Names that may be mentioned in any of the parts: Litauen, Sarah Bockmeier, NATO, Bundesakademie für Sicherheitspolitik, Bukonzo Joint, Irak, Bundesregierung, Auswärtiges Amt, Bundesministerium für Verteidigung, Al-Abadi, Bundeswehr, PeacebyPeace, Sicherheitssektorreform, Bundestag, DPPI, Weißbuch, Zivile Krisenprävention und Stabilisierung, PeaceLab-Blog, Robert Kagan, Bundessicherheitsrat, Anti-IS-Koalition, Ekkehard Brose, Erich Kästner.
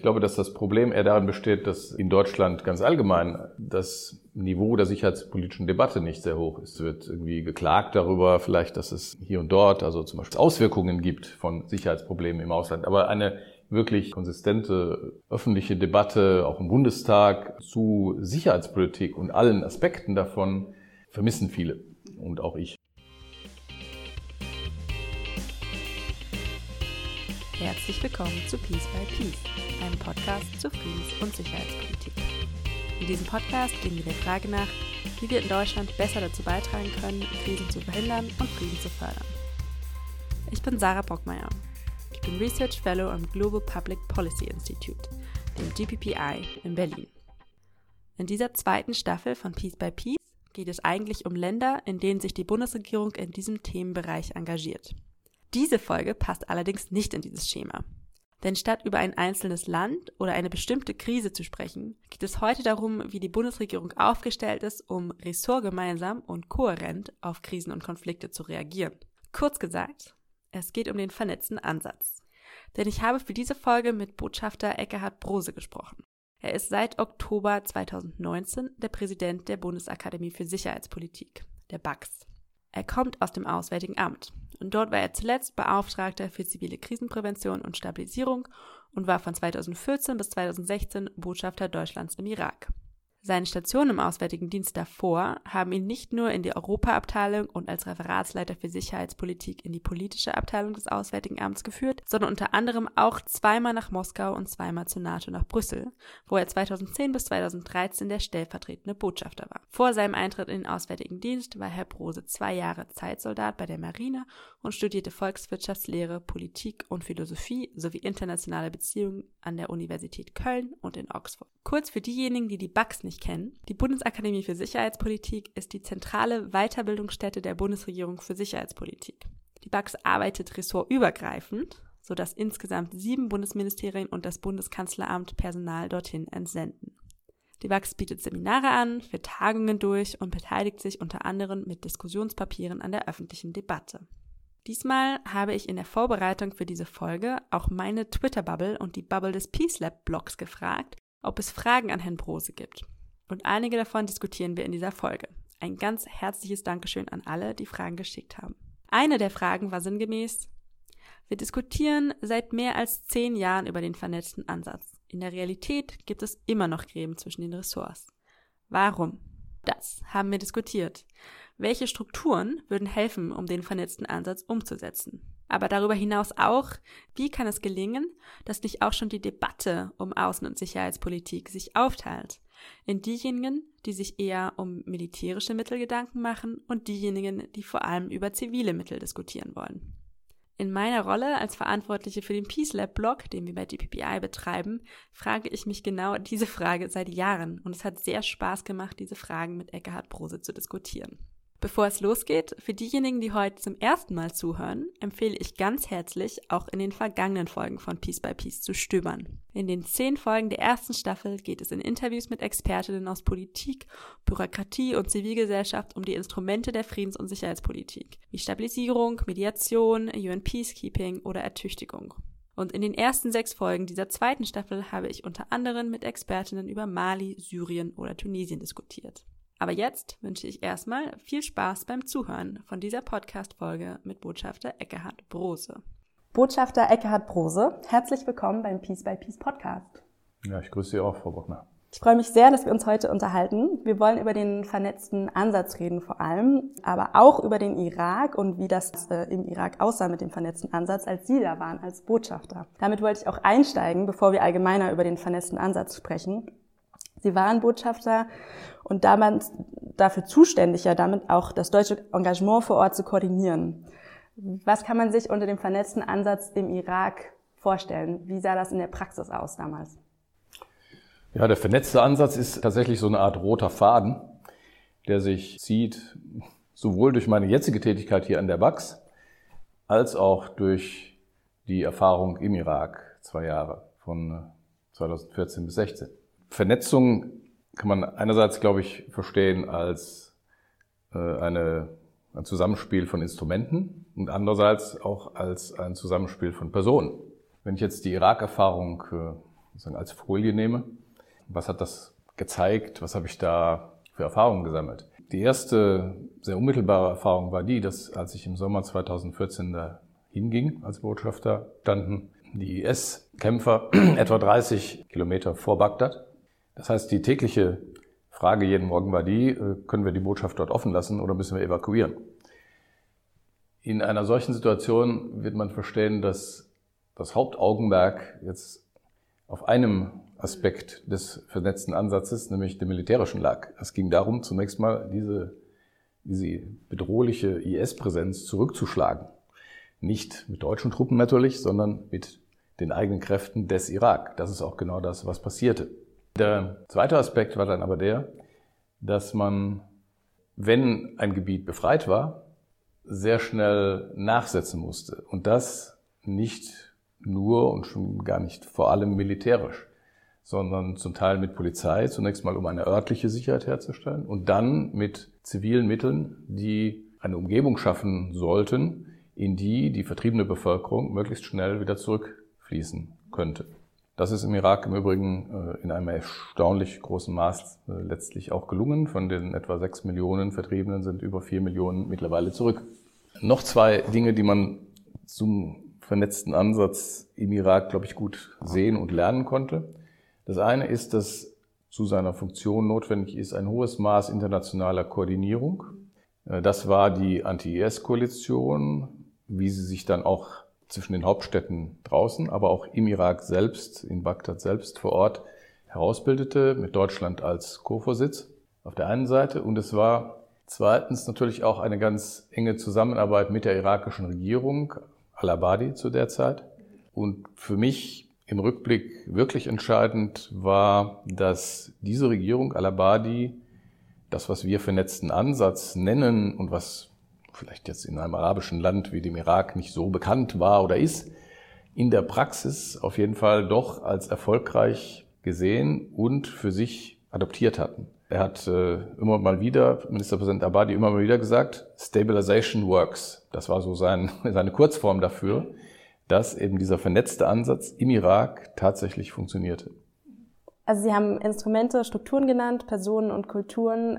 Ich glaube, dass das Problem eher darin besteht, dass in Deutschland ganz allgemein das Niveau der sicherheitspolitischen Debatte nicht sehr hoch ist. Es wird irgendwie geklagt darüber, vielleicht, dass es hier und dort, also zum Beispiel Auswirkungen gibt von Sicherheitsproblemen im Ausland. Aber eine wirklich konsistente öffentliche Debatte, auch im Bundestag, zu Sicherheitspolitik und allen Aspekten davon vermissen viele und auch ich. Herzlich willkommen zu PeacebyPeace, einem Podcast zur Friedens- und Sicherheitspolitik. In diesem Podcast gehen wir der Frage nach, wie wir in Deutschland besser dazu beitragen können, Krisen zu verhindern und Frieden zu fördern. Ich bin Sarah Bockmeier. Ich bin Research Fellow am Global Public Policy Institute, dem DPPI in Berlin. In dieser zweiten Staffel von PeacebyPeace geht es eigentlich um Länder, in denen sich die Bundesregierung in diesem Themenbereich engagiert. Diese Folge passt allerdings nicht in dieses Schema. Denn statt über ein einzelnes Land oder eine bestimmte Krise zu sprechen, geht es heute darum, wie die Bundesregierung aufgestellt ist, um ressortgemeinsam und kohärent auf Krisen und Konflikte zu reagieren. Kurz gesagt, es geht um den vernetzten Ansatz. Denn ich habe für diese Folge mit Botschafter Ekkehard Brose gesprochen. Er ist seit Oktober 2019 der Präsident der Bundesakademie für Sicherheitspolitik, der BAKS. Er kommt aus dem Auswärtigen Amt und dort war er zuletzt Beauftragter für zivile Krisenprävention und Stabilisierung und war von 2014 bis 2016 Botschafter Deutschlands im Irak. Seine Stationen im Auswärtigen Dienst davor haben ihn nicht nur in die Europaabteilung und als Referatsleiter für Sicherheitspolitik in die politische Abteilung des Auswärtigen Amts geführt, sondern unter anderem auch zweimal nach Moskau und zweimal zur NATO nach Brüssel, wo er 2010 bis 2013 der stellvertretende Botschafter war. Vor seinem Eintritt in den Auswärtigen Dienst war Herr Brose 2 Jahre Zeitsoldat bei der Marine und studierte Volkswirtschaftslehre, Politik und Philosophie sowie internationale Beziehungen an der Universität Köln und in Oxford. Kurz für diejenigen, die die BAKS nicht kennen, die Bundesakademie für Sicherheitspolitik ist die zentrale Weiterbildungsstätte der Bundesregierung für Sicherheitspolitik. Die BAKS arbeitet ressortübergreifend, sodass insgesamt 7 Bundesministerien und das Bundeskanzleramt Personal dorthin entsenden. Die BAKS bietet Seminare an, führt Tagungen durch und beteiligt sich unter anderem mit Diskussionspapieren an der öffentlichen Debatte. Diesmal habe ich in der Vorbereitung für diese Folge auch meine Twitter-Bubble und die Bubble des PeaceLab-Blogs gefragt, ob es Fragen an Herrn Brose gibt. Und einige davon diskutieren wir in dieser Folge. Ein ganz herzliches Dankeschön an alle, die Fragen geschickt haben. Eine der Fragen war sinngemäß: Wir diskutieren seit mehr als 10 Jahren über den vernetzten Ansatz. In der Realität gibt es immer noch Gräben zwischen den Ressorts. Warum? Das haben wir diskutiert. Welche Strukturen würden helfen, um den vernetzten Ansatz umzusetzen? Aber darüber hinaus auch, wie kann es gelingen, dass nicht auch schon die Debatte um Außen- und Sicherheitspolitik sich aufteilt? In diejenigen, die sich eher um militärische Mittel Gedanken machen und diejenigen, die vor allem über zivile Mittel diskutieren wollen. In meiner Rolle als Verantwortliche für den PeaceLab-Blog, den wir bei DPPI betreiben, frage ich mich genau diese Frage seit Jahren und es hat sehr Spaß gemacht, diese Fragen mit Ekkehard Brose zu diskutieren. Bevor es losgeht, für diejenigen, die heute zum ersten Mal zuhören, empfehle ich ganz herzlich, auch in den vergangenen Folgen von PeacebyPeace zu stöbern. In den 10 Folgen der ersten Staffel geht es in Interviews mit Expertinnen aus Politik, Bürokratie und Zivilgesellschaft um die Instrumente der Friedens- und Sicherheitspolitik, wie Stabilisierung, Mediation, UN Peacekeeping oder Ertüchtigung. Und in den ersten 6 Folgen dieser zweiten Staffel habe ich unter anderem mit Expertinnen über Mali, Syrien oder Tunesien diskutiert. Aber jetzt wünsche ich erstmal viel Spaß beim Zuhören von dieser Podcast-Folge mit Botschafter Ekkehard Brose. Botschafter Ekkehard Brose, herzlich willkommen beim PeacebyPeace Podcast. Ja, ich grüße Sie auch, Frau Bockner. Ich freue mich sehr, dass wir uns heute unterhalten. Wir wollen über den vernetzten Ansatz reden vor allem, aber auch über den Irak und wie das im Irak aussah mit dem vernetzten Ansatz, als Sie da waren als Botschafter. Damit wollte ich auch einsteigen, bevor wir allgemeiner über den vernetzten Ansatz sprechen. Sie waren Botschafter und damals dafür zuständig, ja damit auch das deutsche Engagement vor Ort zu koordinieren. Was kann man sich unter dem vernetzten Ansatz im Irak vorstellen? Wie sah das in der Praxis aus damals? Ja, der vernetzte Ansatz ist tatsächlich so eine Art roter Faden, der sich zieht, sowohl durch meine jetzige Tätigkeit hier an der BAKS, als auch durch die Erfahrung im Irak, 2 Jahre, von 2014 bis 2016. Vernetzung kann man einerseits, glaube ich, verstehen als ein Zusammenspiel von Instrumenten und andererseits auch als ein Zusammenspiel von Personen. Wenn ich jetzt die Irak-Erfahrung sozusagen als Folie nehme. Was hat das gezeigt? Was habe ich da für Erfahrungen gesammelt? Die erste sehr unmittelbare Erfahrung war die, dass als ich im Sommer 2014 da hinging als Botschafter, standen die IS-Kämpfer etwa 30 Kilometer vor Bagdad. Das heißt, die tägliche Frage jeden Morgen war die, können wir die Botschaft dort offen lassen oder müssen wir evakuieren? In einer solchen Situation wird man verstehen, dass das Hauptaugenmerk jetzt auf einem Aspekt des vernetzten Ansatzes, nämlich dem militärischen, lag. Es ging darum, zunächst mal diese bedrohliche IS-Präsenz zurückzuschlagen. Nicht mit deutschen Truppen natürlich, sondern mit den eigenen Kräften des Irak. Das ist auch genau das, was passierte. Der zweite Aspekt war dann aber der, dass man, wenn ein Gebiet befreit war, sehr schnell nachsetzen musste. Und das nicht nur und schon gar nicht vor allem militärisch, sondern zum Teil mit Polizei, zunächst mal um eine örtliche Sicherheit herzustellen und dann mit zivilen Mitteln, die eine Umgebung schaffen sollten, in die die vertriebene Bevölkerung möglichst schnell wieder zurückfließen könnte. Das ist im Irak im Übrigen in einem erstaunlich großen Maß letztlich auch gelungen. Von den etwa 6 Millionen Vertriebenen sind über 4 Millionen mittlerweile zurück. Noch zwei Dinge, die man zum vernetzten Ansatz im Irak, glaube ich, gut sehen und lernen konnte. Das eine ist, dass zu seiner Funktion notwendig ist ein hohes Maß internationaler Koordinierung. Das war die Anti-IS-Koalition, wie sie sich dann auch zwischen den Hauptstädten draußen, aber auch im Irak selbst, in Bagdad selbst vor Ort herausbildete, mit Deutschland als Co-Vorsitz auf der einen Seite. Und es war zweitens natürlich auch eine ganz enge Zusammenarbeit mit der irakischen Regierung, Al-Abadi zu der Zeit. Und für mich im Rückblick wirklich entscheidend war, dass diese Regierung, Al-Abadi, das, was wir vernetzten Ansatz nennen und was vielleicht jetzt in einem arabischen Land wie dem Irak nicht so bekannt war oder ist, in der Praxis auf jeden Fall doch als erfolgreich gesehen und für sich adoptiert hatten. Er hat immer mal wieder, Ministerpräsident Abadi, immer mal wieder gesagt, Stabilization works. Das war so seine Kurzform dafür, dass eben dieser vernetzte Ansatz im Irak tatsächlich funktionierte. Also Sie haben Instrumente, Strukturen genannt, Personen und Kulturen,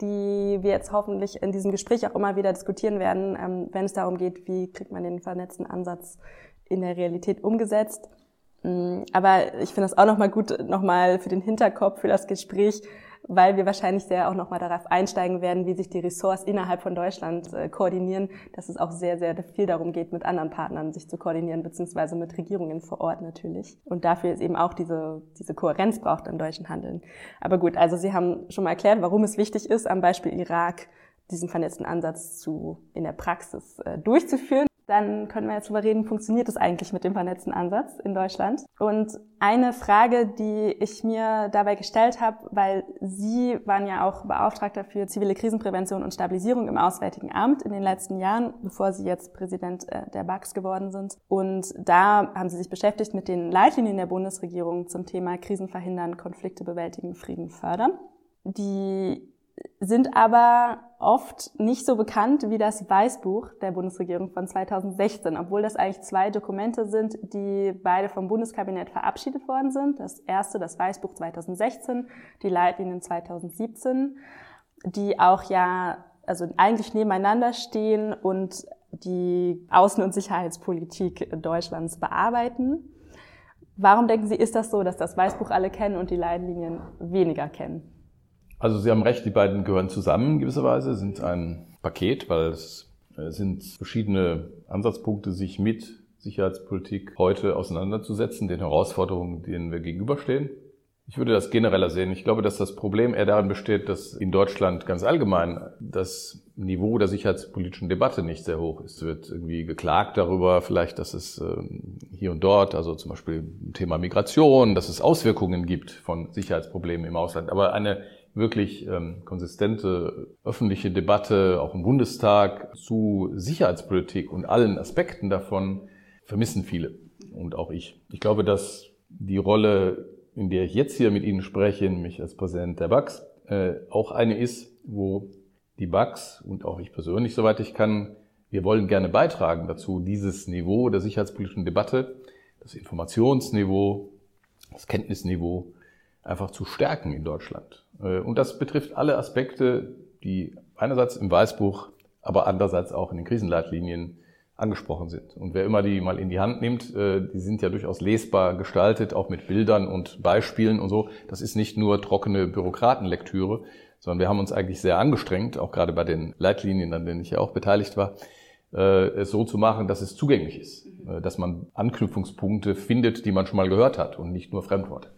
die wir jetzt hoffentlich in diesem Gespräch auch immer wieder diskutieren werden, wenn es darum geht, wie kriegt man den vernetzten Ansatz in der Realität umgesetzt. Aber ich finde das auch nochmal gut, nochmal für den Hinterkopf, für das Gespräch, weil wir wahrscheinlich sehr auch nochmal darauf einsteigen werden, wie sich die Ressorts innerhalb von Deutschland koordinieren, dass es auch sehr, sehr viel darum geht, mit anderen Partnern sich zu koordinieren, beziehungsweise mit Regierungen vor Ort natürlich. Und dafür ist eben auch diese Kohärenz braucht im deutschen Handeln. Aber gut, also Sie haben schon mal erklärt, warum es wichtig ist, am Beispiel Irak diesen vernetzten Ansatz in der Praxis durchzuführen. Dann können wir jetzt darüber reden, funktioniert es eigentlich mit dem vernetzten Ansatz in Deutschland? Und eine Frage, die ich mir dabei gestellt habe, weil Sie waren ja auch Beauftragter für zivile Krisenprävention und Stabilisierung im Auswärtigen Amt in den letzten Jahren, bevor Sie jetzt Präsident der BAKS geworden sind. Und da haben Sie sich beschäftigt mit den Leitlinien der Bundesregierung zum Thema Krisen verhindern, Konflikte bewältigen, Frieden fördern. Die sind aber oft nicht so bekannt wie das Weißbuch der Bundesregierung von 2016, obwohl das eigentlich zwei Dokumente sind, die beide vom Bundeskabinett verabschiedet worden sind. Das erste, das Weißbuch 2016, die Leitlinien 2017, die auch ja also eigentlich nebeneinander stehen und die Außen- und Sicherheitspolitik Deutschlands bearbeiten. Warum denken Sie, ist das so, dass das Weißbuch alle kennen und die Leitlinien weniger kennen? Also Sie haben recht, die beiden gehören zusammen gewisserweise, sind ein Paket, weil es sind verschiedene Ansatzpunkte, sich mit Sicherheitspolitik heute auseinanderzusetzen, den Herausforderungen, denen wir gegenüberstehen. Ich würde das genereller sehen. Ich glaube, dass das Problem eher darin besteht, dass in Deutschland ganz allgemein das Niveau der sicherheitspolitischen Debatte nicht sehr hoch ist. Es wird irgendwie geklagt darüber, vielleicht, dass es hier und dort, also zum Beispiel im Thema Migration, dass es Auswirkungen gibt von Sicherheitsproblemen im Ausland. Aber eine wirklich konsistente öffentliche Debatte, auch im Bundestag, zu Sicherheitspolitik und allen Aspekten davon vermissen viele und auch ich. Ich glaube, dass die Rolle, in der ich jetzt hier mit Ihnen spreche, nämlich als Präsident der BAKS, auch eine ist, wo die BAKS und auch ich persönlich, soweit ich kann, wir wollen gerne beitragen dazu, dieses Niveau der sicherheitspolitischen Debatte, das Informationsniveau, das Kenntnisniveau einfach zu stärken in Deutschland. Und das betrifft alle Aspekte, die einerseits im Weißbuch, aber andererseits auch in den Krisenleitlinien angesprochen sind. Und wer immer die mal in die Hand nimmt, die sind ja durchaus lesbar gestaltet, auch mit Bildern und Beispielen und so. Das ist nicht nur trockene Bürokratenlektüre, sondern wir haben uns eigentlich sehr angestrengt, auch gerade bei den Leitlinien, an denen ich ja auch beteiligt war, es so zu machen, dass es zugänglich ist, dass man Anknüpfungspunkte findet, die man schon mal gehört hat und nicht nur Fremdworte.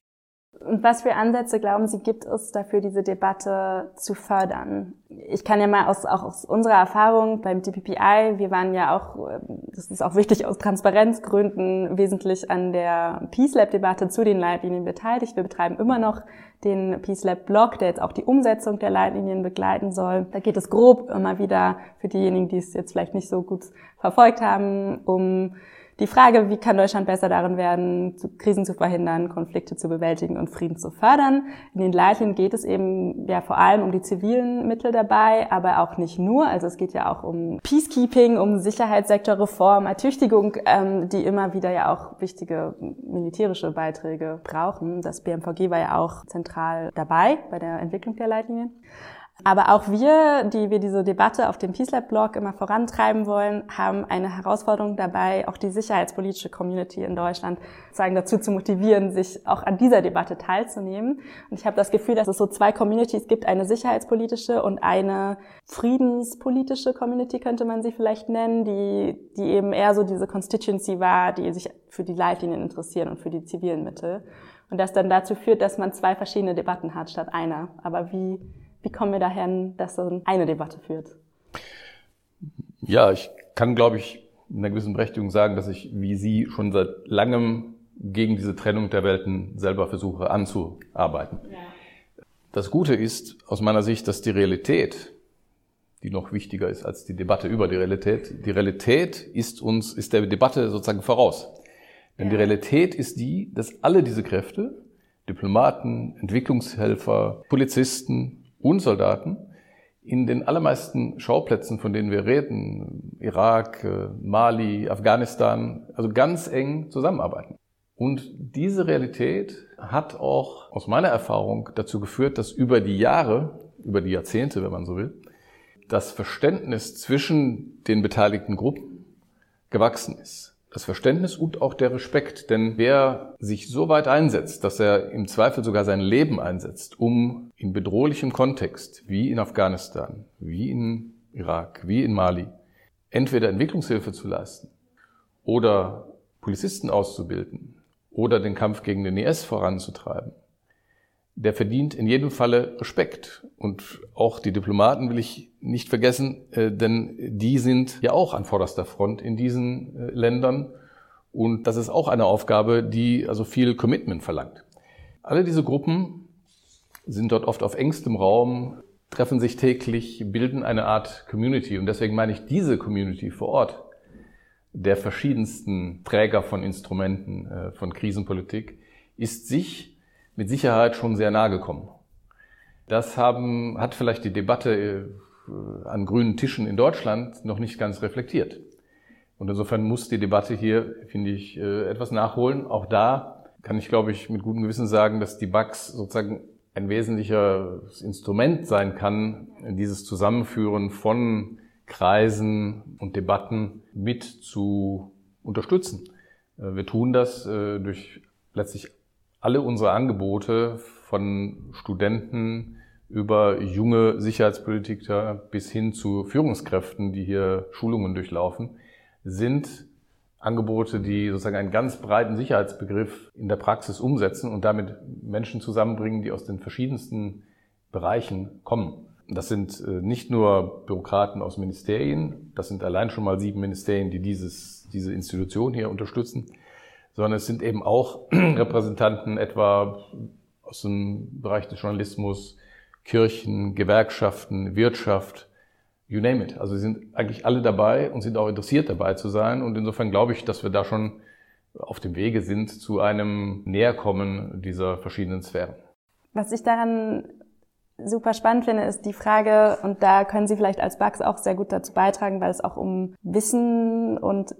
Und was für Ansätze, glauben Sie, gibt es dafür, diese Debatte zu fördern? Ich kann ja mal auch aus unserer Erfahrung beim DPPI, wir waren ja auch, das ist auch wichtig aus Transparenzgründen, wesentlich an der PeaceLab-Debatte zu den Leitlinien beteiligt. Wir betreiben immer noch den PeaceLab-Blog, der jetzt auch die Umsetzung der Leitlinien begleiten soll. Da geht es grob immer wieder, für diejenigen, die es jetzt vielleicht nicht so gut verfolgt haben, um die Frage, wie kann Deutschland besser darin werden, Krisen zu verhindern, Konflikte zu bewältigen und Frieden zu fördern. In den Leitlinien geht es eben ja vor allem um die zivilen Mittel dabei, aber auch nicht nur. Also es geht ja auch um Peacekeeping, um Sicherheitssektorreform, Ertüchtigung, die immer wieder ja auch wichtige militärische Beiträge brauchen. Das BMVG war ja auch zentral dabei bei der Entwicklung der Leitlinien. Aber auch wir, die wir diese Debatte auf dem PeaceLab-Blog immer vorantreiben wollen, haben eine Herausforderung dabei, auch die sicherheitspolitische Community in Deutschland sozusagen dazu zu motivieren, sich auch an dieser Debatte teilzunehmen. Und ich habe das Gefühl, dass es so zwei Communities gibt, eine sicherheitspolitische und eine friedenspolitische Community, könnte man sie vielleicht nennen, die eben eher so diese Constituency war, die sich für die Leitlinien interessieren und für die zivilen Mittel. Und das dann dazu führt, dass man zwei verschiedene Debatten hat statt einer. Aber wie kommen wir dahin, dass so eine Debatte führt? Ja, ich kann, glaube ich, in einer gewissen Berechtigung sagen, dass ich, wie Sie, schon seit langem gegen diese Trennung der Welten selber versuche anzuarbeiten. Ja. Das Gute ist aus meiner Sicht, dass die Realität, die noch wichtiger ist als die Debatte über die Realität ist der Debatte sozusagen voraus. Denn ja. Die Realität ist die, dass alle diese Kräfte, Diplomaten, Entwicklungshelfer, Polizisten und Soldaten, in den allermeisten Schauplätzen, von denen wir reden, Irak, Mali, Afghanistan, also ganz eng zusammenarbeiten. Und diese Realität hat auch aus meiner Erfahrung dazu geführt, dass über die Jahre, über die Jahrzehnte, wenn man so will, das Verständnis zwischen den beteiligten Gruppen gewachsen ist. Das Verständnis und auch der Respekt, denn wer sich so weit einsetzt, dass er im Zweifel sogar sein Leben einsetzt, um in bedrohlichem Kontext, wie in Afghanistan, wie in Irak, wie in Mali, entweder Entwicklungshilfe zu leisten oder Polizisten auszubilden oder den Kampf gegen den IS voranzutreiben, der verdient in jedem Falle Respekt. Und auch die Diplomaten will ich nicht vergessen, denn die sind ja auch an vorderster Front in diesen Ländern. Und das ist auch eine Aufgabe, die also viel Commitment verlangt. Alle diese Gruppen sind dort oft auf engstem Raum, treffen sich täglich, bilden eine Art Community. Und deswegen meine ich diese Community vor Ort, der verschiedensten Träger von Instrumenten, von Krisenpolitik, ist sich mit Sicherheit schon sehr nahe gekommen. Das hat vielleicht die Debatte an grünen Tischen in Deutschland noch nicht ganz reflektiert. Und insofern muss die Debatte hier, finde ich, etwas nachholen. Auch da kann ich, glaube ich, mit gutem Gewissen sagen, dass die BAKS sozusagen ein wesentliches Instrument sein kann, dieses Zusammenführen von Kreisen und Debatten mit zu unterstützen. Wir tun das durch letztlich alle unsere Angebote von Studenten über junge Sicherheitspolitiker bis hin zu Führungskräften, die hier Schulungen durchlaufen, sind Angebote, die sozusagen einen ganz breiten Sicherheitsbegriff in der Praxis umsetzen und damit Menschen zusammenbringen, die aus den verschiedensten Bereichen kommen. Das sind nicht nur Bürokraten aus Ministerien, das sind allein schon mal 7 Ministerien, die diese Institution hier unterstützen, sondern es sind eben auch Repräsentanten etwa aus dem Bereich des Journalismus, Kirchen, Gewerkschaften, Wirtschaft, you name it. Also sie sind eigentlich alle dabei und sind auch interessiert dabei zu sein. Und insofern glaube ich, dass wir da schon auf dem Wege sind zu einem Näherkommen dieser verschiedenen Sphären. Was ich daran super spannend finde, ist die Frage, und da können Sie vielleicht als BAKS auch sehr gut dazu beitragen, weil es auch um Wissen und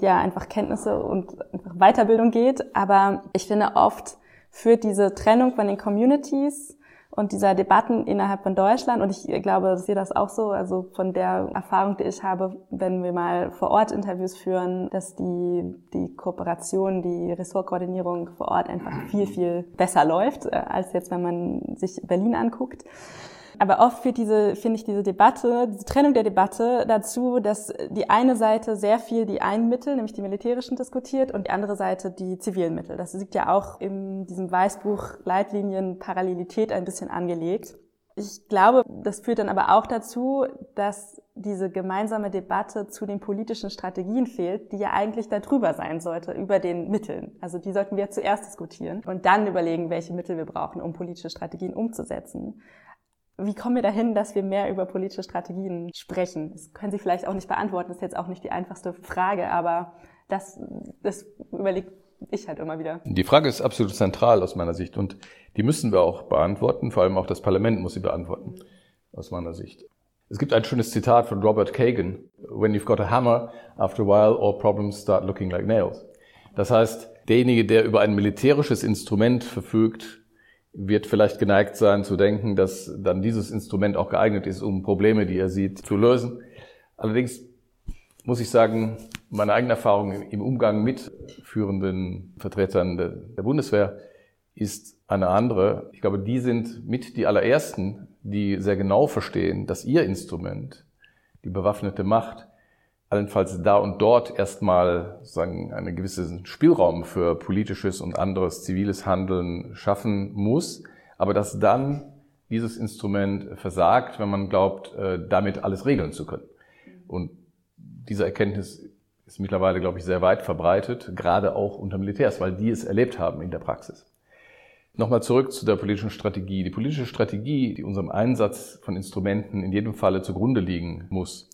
ja einfach Kenntnisse und einfach Weiterbildung geht. Aber ich finde oft für diese Trennung von den Communities und dieser Debatten innerhalb von Deutschland. Und ich glaube, ich sehe das auch so, also von der Erfahrung, die ich habe, wenn wir mal vor Ort Interviews führen, dass die Kooperation, die Ressortkoordinierung vor Ort einfach viel, viel besser läuft, als jetzt, wenn man sich Berlin anguckt. Aber oft führt diese Debatte, diese Trennung der Debatte dazu, dass die eine Seite sehr viel die einen Mittel, nämlich die militärischen, diskutiert und die andere Seite die zivilen Mittel. Das liegt ja auch in diesem Weißbuch Leitlinien Parallelität ein bisschen angelegt. Ich glaube, das führt dann aber auch dazu, dass diese gemeinsame Debatte zu den politischen Strategien fehlt, die ja eigentlich da drüber sein sollte, über den Mitteln. Also die sollten wir zuerst diskutieren und dann überlegen, welche Mittel wir brauchen, um politische Strategien umzusetzen. Wie kommen wir dahin, dass wir mehr über politische Strategien sprechen? Das können Sie vielleicht auch nicht beantworten, das ist jetzt auch nicht die einfachste Frage, aber das überlege ich halt immer wieder. Die Frage ist absolut zentral aus meiner Sicht und die müssen wir auch beantworten, vor allem auch das Parlament muss sie beantworten, aus meiner Sicht. Es gibt ein schönes Zitat von Robert Kagan, "When you've got a hammer, after a while all problems start looking like nails." Das heißt, derjenige, der über ein militärisches Instrument verfügt, wird vielleicht geneigt sein zu denken, dass dann dieses Instrument auch geeignet ist, um Probleme, die er sieht, zu lösen. Allerdings muss ich sagen, meine eigene Erfahrung im Umgang mit führenden Vertretern der Bundeswehr ist eine andere. Ich glaube, die sind mit die allerersten, die sehr genau verstehen, dass ihr Instrument, die bewaffnete Macht, allenfalls da und dort erstmal sozusagen einen gewissen Spielraum für politisches und anderes ziviles Handeln schaffen muss, aber dass dann dieses Instrument versagt, wenn man glaubt, damit alles regeln zu können. Und diese Erkenntnis ist mittlerweile, glaube ich, sehr weit verbreitet, gerade auch unter Militärs, weil die es erlebt haben in der Praxis. Nochmal zurück zu der politischen Strategie. Die politische Strategie, die unserem Einsatz von Instrumenten in jedem Falle zugrunde liegen muss,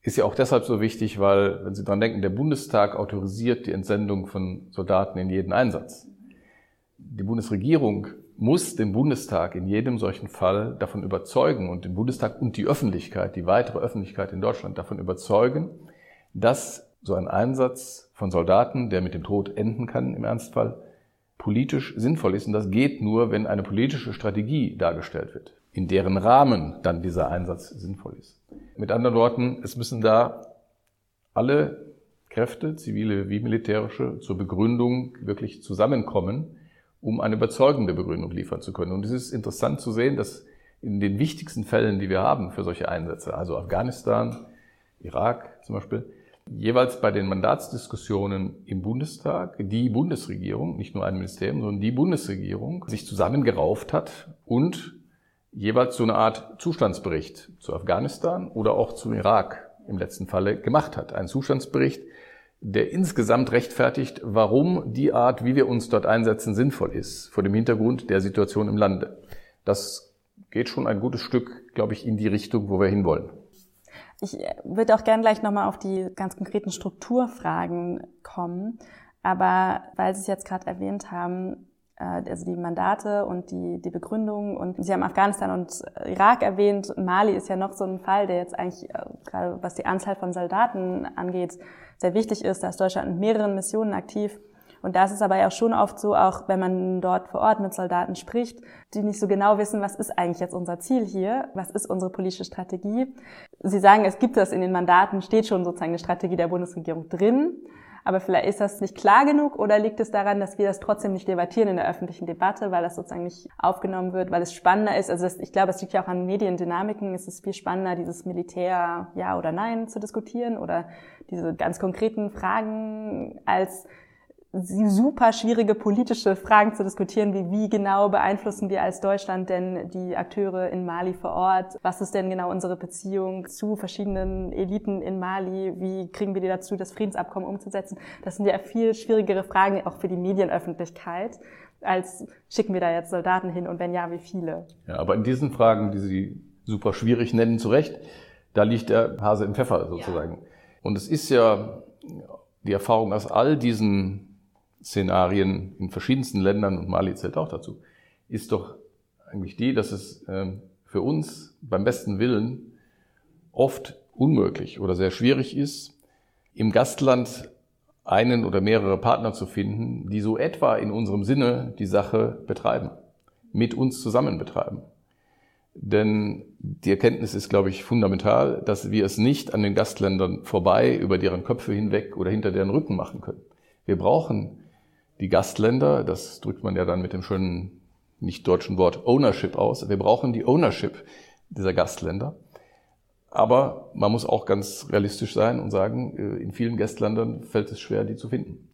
ist ja auch deshalb so wichtig, weil, wenn Sie daran denken, der Bundestag autorisiert die Entsendung von Soldaten in jeden Einsatz. Die Bundesregierung muss den Bundestag in jedem solchen Fall davon überzeugen und den Bundestag und die Öffentlichkeit, die weitere Öffentlichkeit in Deutschland davon überzeugen, dass so ein Einsatz von Soldaten, der mit dem Tod enden kann im Ernstfall, politisch sinnvoll ist. Und das geht nur, wenn eine politische Strategie dargestellt wird, in deren Rahmen dann dieser Einsatz sinnvoll ist. Mit anderen Worten, es müssen da alle Kräfte, zivile wie militärische, zur Begründung wirklich zusammenkommen, um eine überzeugende Begründung liefern zu können. Und es ist interessant zu sehen, dass in den wichtigsten Fällen, die wir haben für solche Einsätze, also Afghanistan, Irak zum Beispiel, jeweils bei den Mandatsdiskussionen im Bundestag die Bundesregierung, nicht nur ein Ministerium, sondern die Bundesregierung sich zusammengerauft hat und jeweils so eine Art Zustandsbericht zu Afghanistan oder auch zum Irak im letzten Falle gemacht hat. Ein Zustandsbericht, der insgesamt rechtfertigt, warum die Art, wie wir uns dort einsetzen, sinnvoll ist, vor dem Hintergrund der Situation im Lande. Das geht schon ein gutes Stück, glaube ich, in die Richtung, wo wir hinwollen. Ich würde auch gerne gleich nochmal auf die ganz konkreten Strukturfragen kommen. Aber weil Sie es jetzt gerade erwähnt haben, also die Mandate und die Begründung, und Sie haben Afghanistan und Irak erwähnt. Mali ist ja noch so ein Fall, der jetzt eigentlich, gerade was die Anzahl von Soldaten angeht, sehr wichtig ist. Da ist Deutschland in mehreren Missionen aktiv. Und da ist es aber ja schon oft so, auch wenn man dort vor Ort mit Soldaten spricht, die nicht so genau wissen, was ist eigentlich jetzt unser Ziel hier, was ist unsere politische Strategie. Sie sagen, es gibt das in den Mandaten, steht schon sozusagen eine Strategie der Bundesregierung drin. Aber vielleicht ist das nicht klar genug oder liegt es daran, dass wir das trotzdem nicht debattieren in der öffentlichen Debatte, weil das sozusagen nicht aufgenommen wird, weil es spannender ist. Also ich glaube, es liegt ja auch an Mediendynamiken. Es ist viel spannender, dieses Militär ja oder nein zu diskutieren oder diese ganz konkreten Fragen als super schwierige politische Fragen zu diskutieren, wie genau beeinflussen wir als Deutschland denn die Akteure in Mali vor Ort? Was ist denn genau unsere Beziehung zu verschiedenen Eliten in Mali? Wie kriegen wir die dazu, das Friedensabkommen umzusetzen? Das sind ja viel schwierigere Fragen, auch für die Medienöffentlichkeit, als schicken wir da jetzt Soldaten hin und wenn ja, wie viele? Ja, aber in diesen Fragen, die Sie super schwierig nennen, zu Recht, da liegt der Hase im Pfeffer sozusagen. Ja. Und es ist ja die Erfahrung aus all diesen Szenarien in verschiedensten Ländern, und Mali zählt auch dazu, ist doch eigentlich die, dass es für uns beim besten Willen oft unmöglich oder sehr schwierig ist, im Gastland einen oder mehrere Partner zu finden, die so etwa in unserem Sinne die Sache betreiben, mit uns zusammen betreiben. Denn die Erkenntnis ist, glaube ich, fundamental, dass wir es nicht an den Gastländern vorbei, über deren Köpfe hinweg oder hinter deren Rücken machen können. Wir brauchen die Gastländer, das drückt man ja dann mit dem schönen, nicht deutschen Wort Ownership aus, wir brauchen die Ownership dieser Gastländer. Aber man muss auch ganz realistisch sein und sagen, in vielen Gastländern fällt es schwer, die zu finden.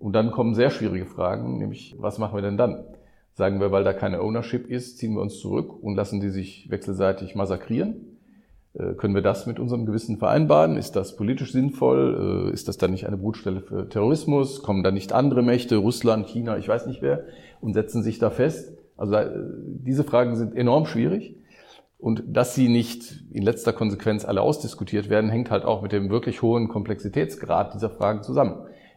Und dann kommen sehr schwierige Fragen, nämlich, was machen wir denn dann? Sagen wir, weil da keine Ownership ist, ziehen wir uns zurück und lassen die sich wechselseitig massakrieren? Können wir das mit unserem Gewissen vereinbaren? Ist das politisch sinnvoll? Ist das dann nicht eine Brutstelle für Terrorismus? Kommen da nicht andere Mächte, Russland, China, ich weiß nicht wer, und setzen sich da fest? Also diese Fragen sind enorm schwierig. Und dass sie nicht in letzter Konsequenz alle ausdiskutiert werden, hängt halt auch mit dem wirklich hohen Komplexitätsgrad dieser Fragen zusammen.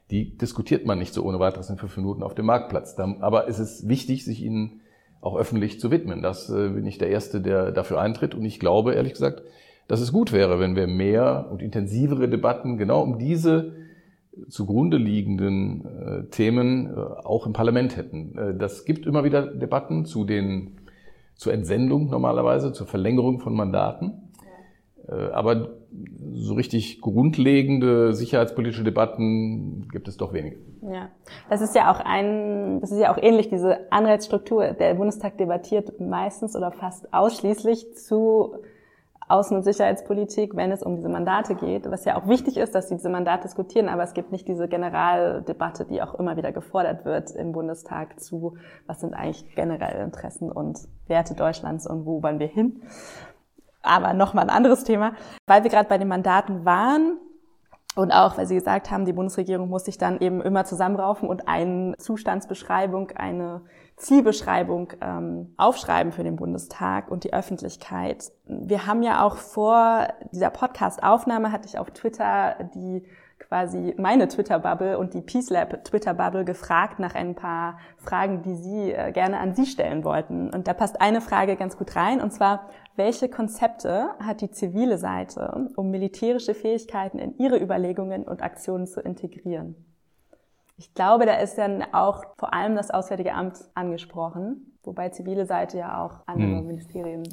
Die diskutiert man nicht so ohne weiteres in 5 Minuten auf dem Marktplatz. Aber es ist wichtig, sich ihnen auch öffentlich zu widmen. Das bin ich der Erste, der dafür eintritt. Und ich glaube, ehrlich gesagt, dass es gut wäre, wenn wir mehr und intensivere Debatten genau um diese zugrunde liegenden Themen auch im Parlament hätten. Das gibt immer wieder Debatten zur Entsendung normalerweise, zur Verlängerung von Mandaten. Aber so richtig grundlegende sicherheitspolitische Debatten gibt es doch wenige. Ja, das ist ja auch ähnlich, diese Anreizstruktur. Der Bundestag debattiert meistens oder fast ausschließlich zu Außen- und Sicherheitspolitik, wenn es um diese Mandate geht, was ja auch wichtig ist, dass sie diese Mandate diskutieren, aber es gibt nicht diese Generaldebatte, die auch immer wieder gefordert wird im Bundestag zu, was sind eigentlich generelle Interessen und Werte Deutschlands und wo wollen wir hin. Aber nochmal ein anderes Thema, weil wir gerade bei den Mandaten waren und auch, weil Sie gesagt haben, die Bundesregierung muss sich dann eben immer zusammenraufen und eine Zustandsbeschreibung, eine Zielbeschreibung aufschreiben für den Bundestag und die Öffentlichkeit. Wir haben ja auch vor dieser Podcast-Aufnahme hatte ich auf Twitter die quasi meine Twitter-Bubble und die PeaceLab-Twitter-Bubble gefragt nach ein paar Fragen, die Sie gerne an Sie stellen wollten. Und da passt eine Frage ganz gut rein, und zwar, welche Konzepte hat die zivile Seite, um militärische Fähigkeiten in ihre Überlegungen und Aktionen zu integrieren? Ich glaube, da ist dann auch vor allem das Auswärtige Amt angesprochen, wobei zivile Seite ja auch andere Ministerien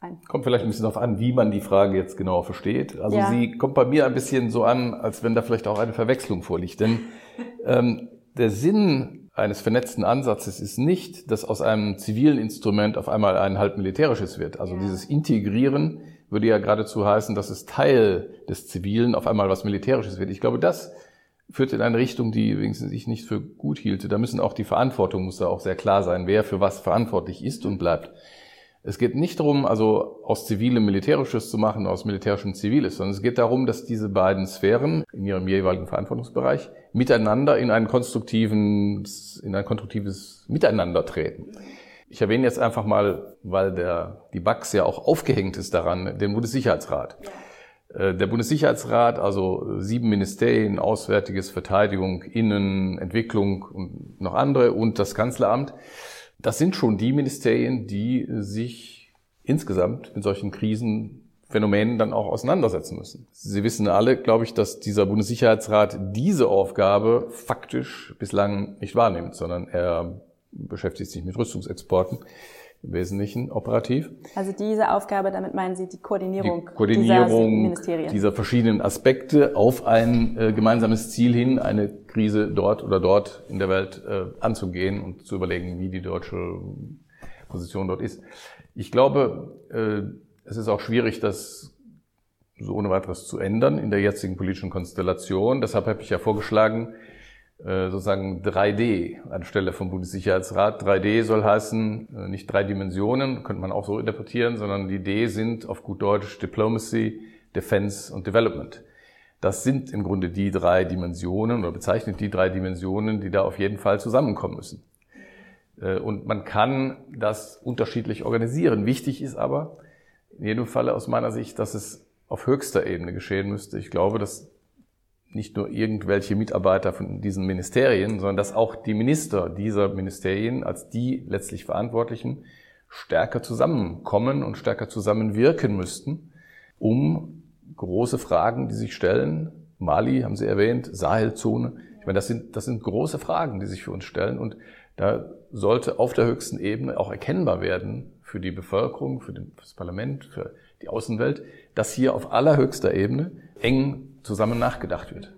ein. Kommt vielleicht ein bisschen darauf an, wie man die Frage jetzt genau versteht. Also ja. Sie kommt bei mir ein bisschen so an, als wenn da vielleicht auch eine Verwechslung vorliegt. Denn der Sinn eines vernetzten Ansatzes ist nicht, dass aus einem zivilen Instrument auf einmal ein halb militärisches wird. Also dieses Integrieren würde ja geradezu heißen, dass es Teil des Zivilen auf einmal was Militärisches wird. Ich glaube, das führt in eine Richtung, die wenigstens ich nicht für gut hielte. Da müssen auch die Verantwortung, muss da auch sehr klar sein, wer für was verantwortlich ist und bleibt. Es geht nicht darum, also aus Zivilem Militärisches zu machen, aus Militärischem Ziviles, sondern es geht darum, dass diese beiden Sphären in ihrem jeweiligen Verantwortungsbereich miteinander in ein konstruktives Miteinander treten. Ich erwähne jetzt einfach mal, weil die BAKS ja auch aufgehängt ist daran, den Bundessicherheitsrat. Der Bundessicherheitsrat, also 7 Ministerien, Auswärtiges, Verteidigung, Innen, Entwicklung und noch andere und das Kanzleramt, das sind schon die Ministerien, die sich insgesamt mit solchen Krisenphänomenen dann auch auseinandersetzen müssen. Sie wissen alle, glaube ich, dass dieser Bundessicherheitsrat diese Aufgabe faktisch bislang nicht wahrnimmt, sondern er beschäftigt sich mit Rüstungsexporten. Im Wesentlichen operativ. Also diese Aufgabe, damit meinen Sie die Koordinierung dieser verschiedenen Aspekte auf ein gemeinsames Ziel hin, eine Krise dort oder dort in der Welt anzugehen und zu überlegen, wie die deutsche Position dort ist. Ich glaube, es ist auch schwierig, das so ohne weiteres zu ändern in der jetzigen politischen Konstellation. Deshalb habe ich ja vorgeschlagen, sozusagen 3D anstelle vom Bundessicherheitsrat. 3D soll heißen, nicht 3 Dimensionen, könnte man auch so interpretieren, sondern die D sind auf gut Deutsch Diplomacy, Defense und Development. Das sind im Grunde die 3 Dimensionen oder bezeichnet die 3 Dimensionen, die da auf jeden Fall zusammenkommen müssen. Und man kann das unterschiedlich organisieren. Wichtig ist aber in jedem Falle aus meiner Sicht, dass es auf höchster Ebene geschehen müsste. Ich glaube, dass nicht nur irgendwelche Mitarbeiter von diesen Ministerien, sondern dass auch die Minister dieser Ministerien als die letztlich Verantwortlichen stärker zusammenkommen und stärker zusammenwirken müssten, um große Fragen, die sich stellen, Mali haben Sie erwähnt, Sahelzone. Ich meine, das sind große Fragen, die sich für uns stellen. Und da sollte auf der höchsten Ebene auch erkennbar werden für die Bevölkerung, für das Parlament, für die Außenwelt, dass hier auf allerhöchster Ebene eng zusammen nachgedacht wird.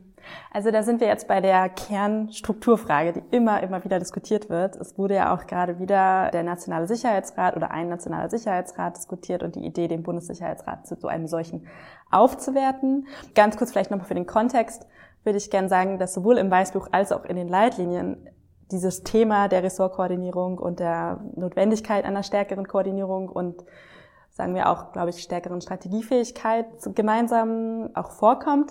Also da sind wir jetzt bei der Kernstrukturfrage, die immer wieder diskutiert wird. Es wurde ja auch gerade wieder der Nationale Sicherheitsrat oder ein Nationaler Sicherheitsrat diskutiert und die Idee, den Bundessicherheitsrat zu so einem solchen aufzuwerten. Ganz kurz vielleicht nochmal für den Kontext würde ich gerne sagen, dass sowohl im Weißbuch als auch in den Leitlinien dieses Thema der Ressortkoordinierung und der Notwendigkeit einer stärkeren Koordinierung und sagen wir auch, glaube ich, stärkeren Strategiefähigkeit gemeinsam auch vorkommt.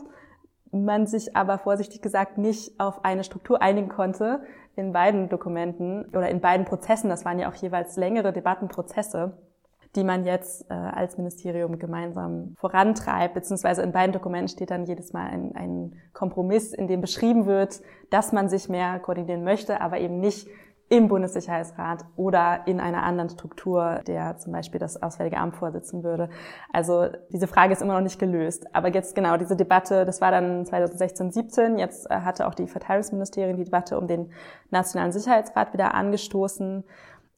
Man sich aber vorsichtig gesagt nicht auf eine Struktur einigen konnte in beiden Dokumenten oder in beiden Prozessen. Das waren ja auch jeweils längere Debattenprozesse, die man jetzt als Ministerium gemeinsam vorantreibt, beziehungsweise in beiden Dokumenten steht dann jedes Mal ein Kompromiss, in dem beschrieben wird, dass man sich mehr koordinieren möchte, aber eben nicht im Bundessicherheitsrat oder in einer anderen Struktur, der zum Beispiel das Auswärtige Amt vorsitzen würde. Also diese Frage ist immer noch nicht gelöst. Aber jetzt genau diese Debatte, das war dann 2016/17, jetzt hatte auch die Verteidigungsministerin die Debatte um den Nationalen Sicherheitsrat wieder angestoßen.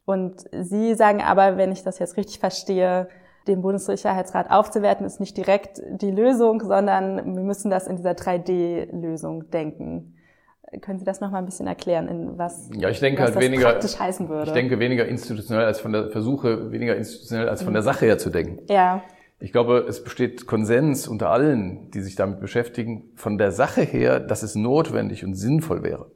Und Sie sagen aber, wenn ich das jetzt richtig verstehe, den Bundessicherheitsrat aufzuwerten ist nicht direkt die Lösung, sondern wir müssen das in dieser 3D-Lösung denken. Können Sie das noch mal ein bisschen erklären, in was, ja, ich denke was halt das weniger, praktisch heißen würde? Ich denke weniger institutionell als von der Sache her zu denken. Ja. Ich glaube, es besteht Konsens unter allen, die sich damit beschäftigen, von der Sache her, dass es notwendig und sinnvoll wäre.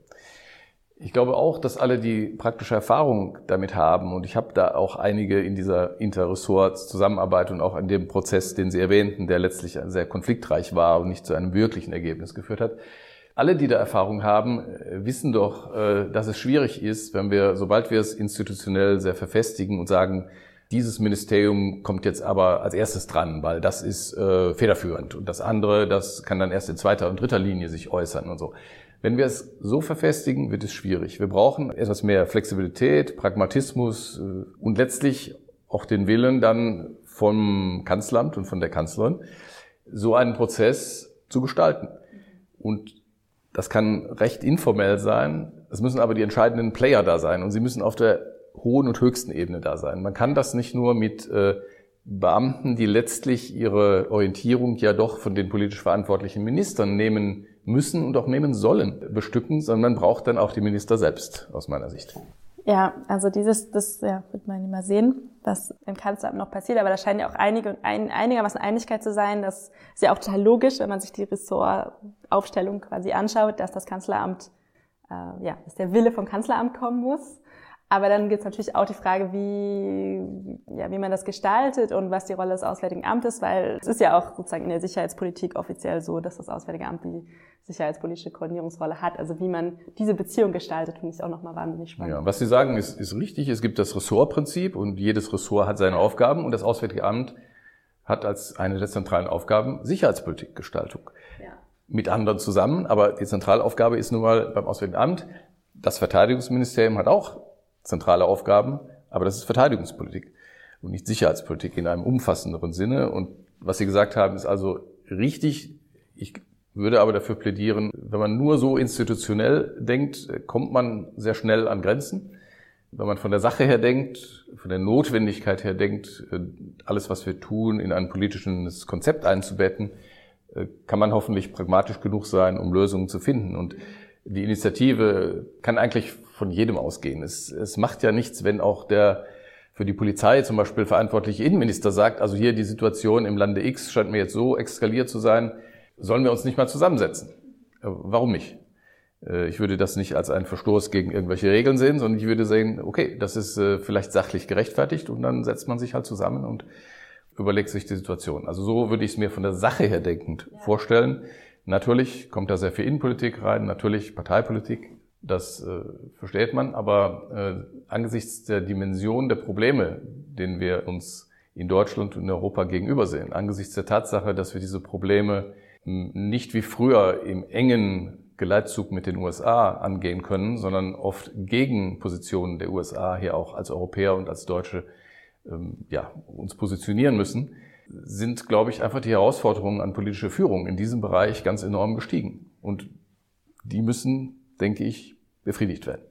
Ich glaube auch, dass alle die praktische Erfahrung damit haben, und ich habe da auch einige in dieser Interressorts-Zusammenarbeit und auch in dem Prozess, den Sie erwähnten, der letztlich sehr konfliktreich war und nicht zu einem wirklichen Ergebnis geführt hat. Alle, die da Erfahrung haben, wissen doch, dass es schwierig ist, wenn wir, sobald wir es institutionell sehr verfestigen und sagen, dieses Ministerium kommt jetzt aber als erstes dran, weil das ist federführend und das andere, das kann dann erst in zweiter und dritter Linie sich äußern und so. Wenn wir es so verfestigen, wird es schwierig. Wir brauchen etwas mehr Flexibilität, Pragmatismus und letztlich auch den Willen dann vom Kanzleramt und von der Kanzlerin, so einen Prozess zu gestalten. Und das kann recht informell sein. Es müssen aber die entscheidenden Player da sein und sie müssen auf der hohen und höchsten Ebene da sein. Man kann das nicht nur mit Beamten, die letztlich ihre Orientierung ja doch von den politisch verantwortlichen Ministern nehmen müssen und auch nehmen sollen, bestücken, sondern man braucht dann auch die Minister selbst, aus meiner Sicht. Ja, also das wird man immer sehen, was im Kanzleramt noch passiert. Aber da scheint ja auch einigermaßen Einigkeit zu sein. Das ist ja auch total logisch, wenn man sich die Ressortaufstellung quasi anschaut, dass das Kanzleramt, dass der Wille vom Kanzleramt kommen muss. Aber dann gibt es natürlich auch die Frage, wie man das gestaltet und was die Rolle des Auswärtigen Amtes, weil es ist ja auch sozusagen in der Sicherheitspolitik offiziell so, dass das Auswärtige Amt die sicherheitspolitische Koordinierungsrolle hat. Also wie man diese Beziehung gestaltet, finde ich auch nochmal wahnsinnig spannend. Ja, was Sie sagen, ist richtig. Es gibt das Ressortprinzip und jedes Ressort hat seine Aufgaben und das Auswärtige Amt hat als eine der zentralen Aufgaben Sicherheitspolitikgestaltung. Ja. Mit anderen zusammen, aber die zentrale Aufgabe ist nun mal beim Auswärtigen Amt. Das Verteidigungsministerium hat auch zentrale Aufgaben, aber das ist Verteidigungspolitik und nicht Sicherheitspolitik in einem umfassenderen Sinne. Und was Sie gesagt haben, ist also richtig. Ich würde aber dafür plädieren, wenn man nur so institutionell denkt, kommt man sehr schnell an Grenzen. Wenn man von der Sache her denkt, von der Notwendigkeit her denkt, alles, was wir tun, in ein politisches Konzept einzubetten, kann man hoffentlich pragmatisch genug sein, um Lösungen zu finden. Und die Initiative kann eigentlich von jedem ausgehen. Es macht ja nichts, wenn auch der für die Polizei zum Beispiel verantwortliche Innenminister sagt, also hier die Situation im Lande X scheint mir jetzt so eskaliert zu sein, sollen wir uns nicht mal zusammensetzen. Warum nicht? Ich würde das nicht als einen Verstoß gegen irgendwelche Regeln sehen, sondern ich würde sehen, okay, das ist vielleicht sachlich gerechtfertigt und dann setzt man sich halt zusammen und überlegt sich die Situation. Also so würde ich es mir von der Sache her denkend vorstellen. Natürlich kommt da sehr viel Innenpolitik rein, natürlich Parteipolitik, das versteht man, aber angesichts der Dimension der Probleme, denen wir uns in Deutschland und in Europa gegenübersehen, angesichts der Tatsache, dass wir diese Probleme nicht wie früher im engen Geleitzug mit den USA angehen können, sondern oft gegen Positionen der USA hier auch als Europäer und als Deutsche uns positionieren müssen, sind, glaube ich, einfach die Herausforderungen an politische Führung in diesem Bereich ganz enorm gestiegen. Und die müssen, denke ich, befriedigt werden.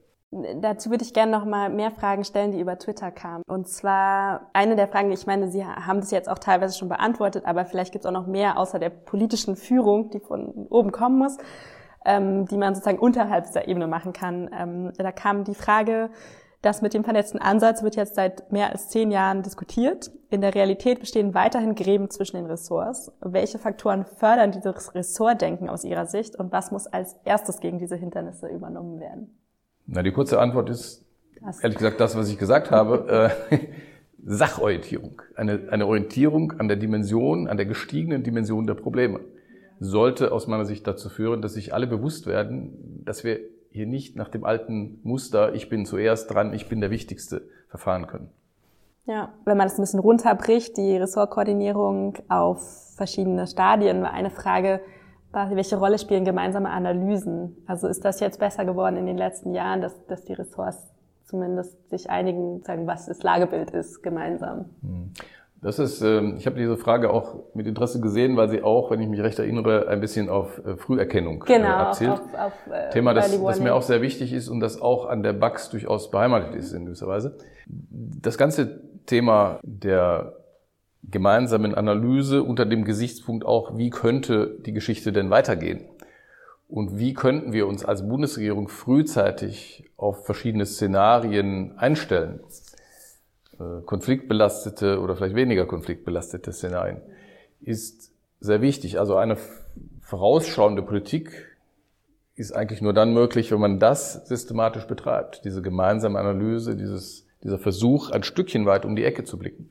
Dazu würde ich gerne noch mal mehr Fragen stellen, die über Twitter kamen. Und zwar eine der Fragen, ich meine, Sie haben das jetzt auch teilweise schon beantwortet, aber vielleicht gibt es auch noch mehr außer der politischen Führung, die von oben kommen muss, die man sozusagen unterhalb dieser Ebene machen kann. Da kam die Frage, das mit dem vernetzten Ansatz wird jetzt seit mehr als 10 Jahren diskutiert. In der Realität bestehen weiterhin Gräben zwischen den Ressorts. Welche Faktoren fördern dieses Ressortdenken aus Ihrer Sicht und was muss als erstes gegen diese Hindernisse übernommen werden? Na, die kurze Antwort ist, ehrlich gesagt, das, was ich gesagt habe, Sachorientierung. Eine Orientierung an der Dimension, an der gestiegenen Dimension der Probleme sollte aus meiner Sicht dazu führen, dass sich alle bewusst werden, dass wir hier nicht nach dem alten Muster, ich bin zuerst dran, ich bin der Wichtigste, verfahren können. Ja, wenn man das ein bisschen runterbricht, die Ressortkoordinierung auf verschiedene Stadien, war eine Frage, welche Rolle spielen gemeinsame Analysen? Also ist das jetzt besser geworden in den letzten Jahren, dass die Ressorts zumindest sich einigen, sagen, was das Lagebild ist, gemeinsam? Das ist, ich habe diese Frage auch mit Interesse gesehen, weil sie auch, wenn ich mich recht erinnere, ein bisschen auf Früherkennung abzielt. Genau, auf Thema, das mir auch sehr wichtig ist und das auch an der BAKS durchaus beheimatet ist in gewisser Weise. Das ganze Thema der gemeinsamen Analyse unter dem Gesichtspunkt auch, wie könnte die Geschichte denn weitergehen? Und wie könnten wir uns als Bundesregierung frühzeitig auf verschiedene Szenarien einstellen? Konfliktbelastete oder vielleicht weniger konfliktbelastete Szenarien ist sehr wichtig. Also eine vorausschauende Politik ist eigentlich nur dann möglich, wenn man das systematisch betreibt. Diese gemeinsame Analyse, dieser Versuch, ein Stückchen weit um die Ecke zu blicken.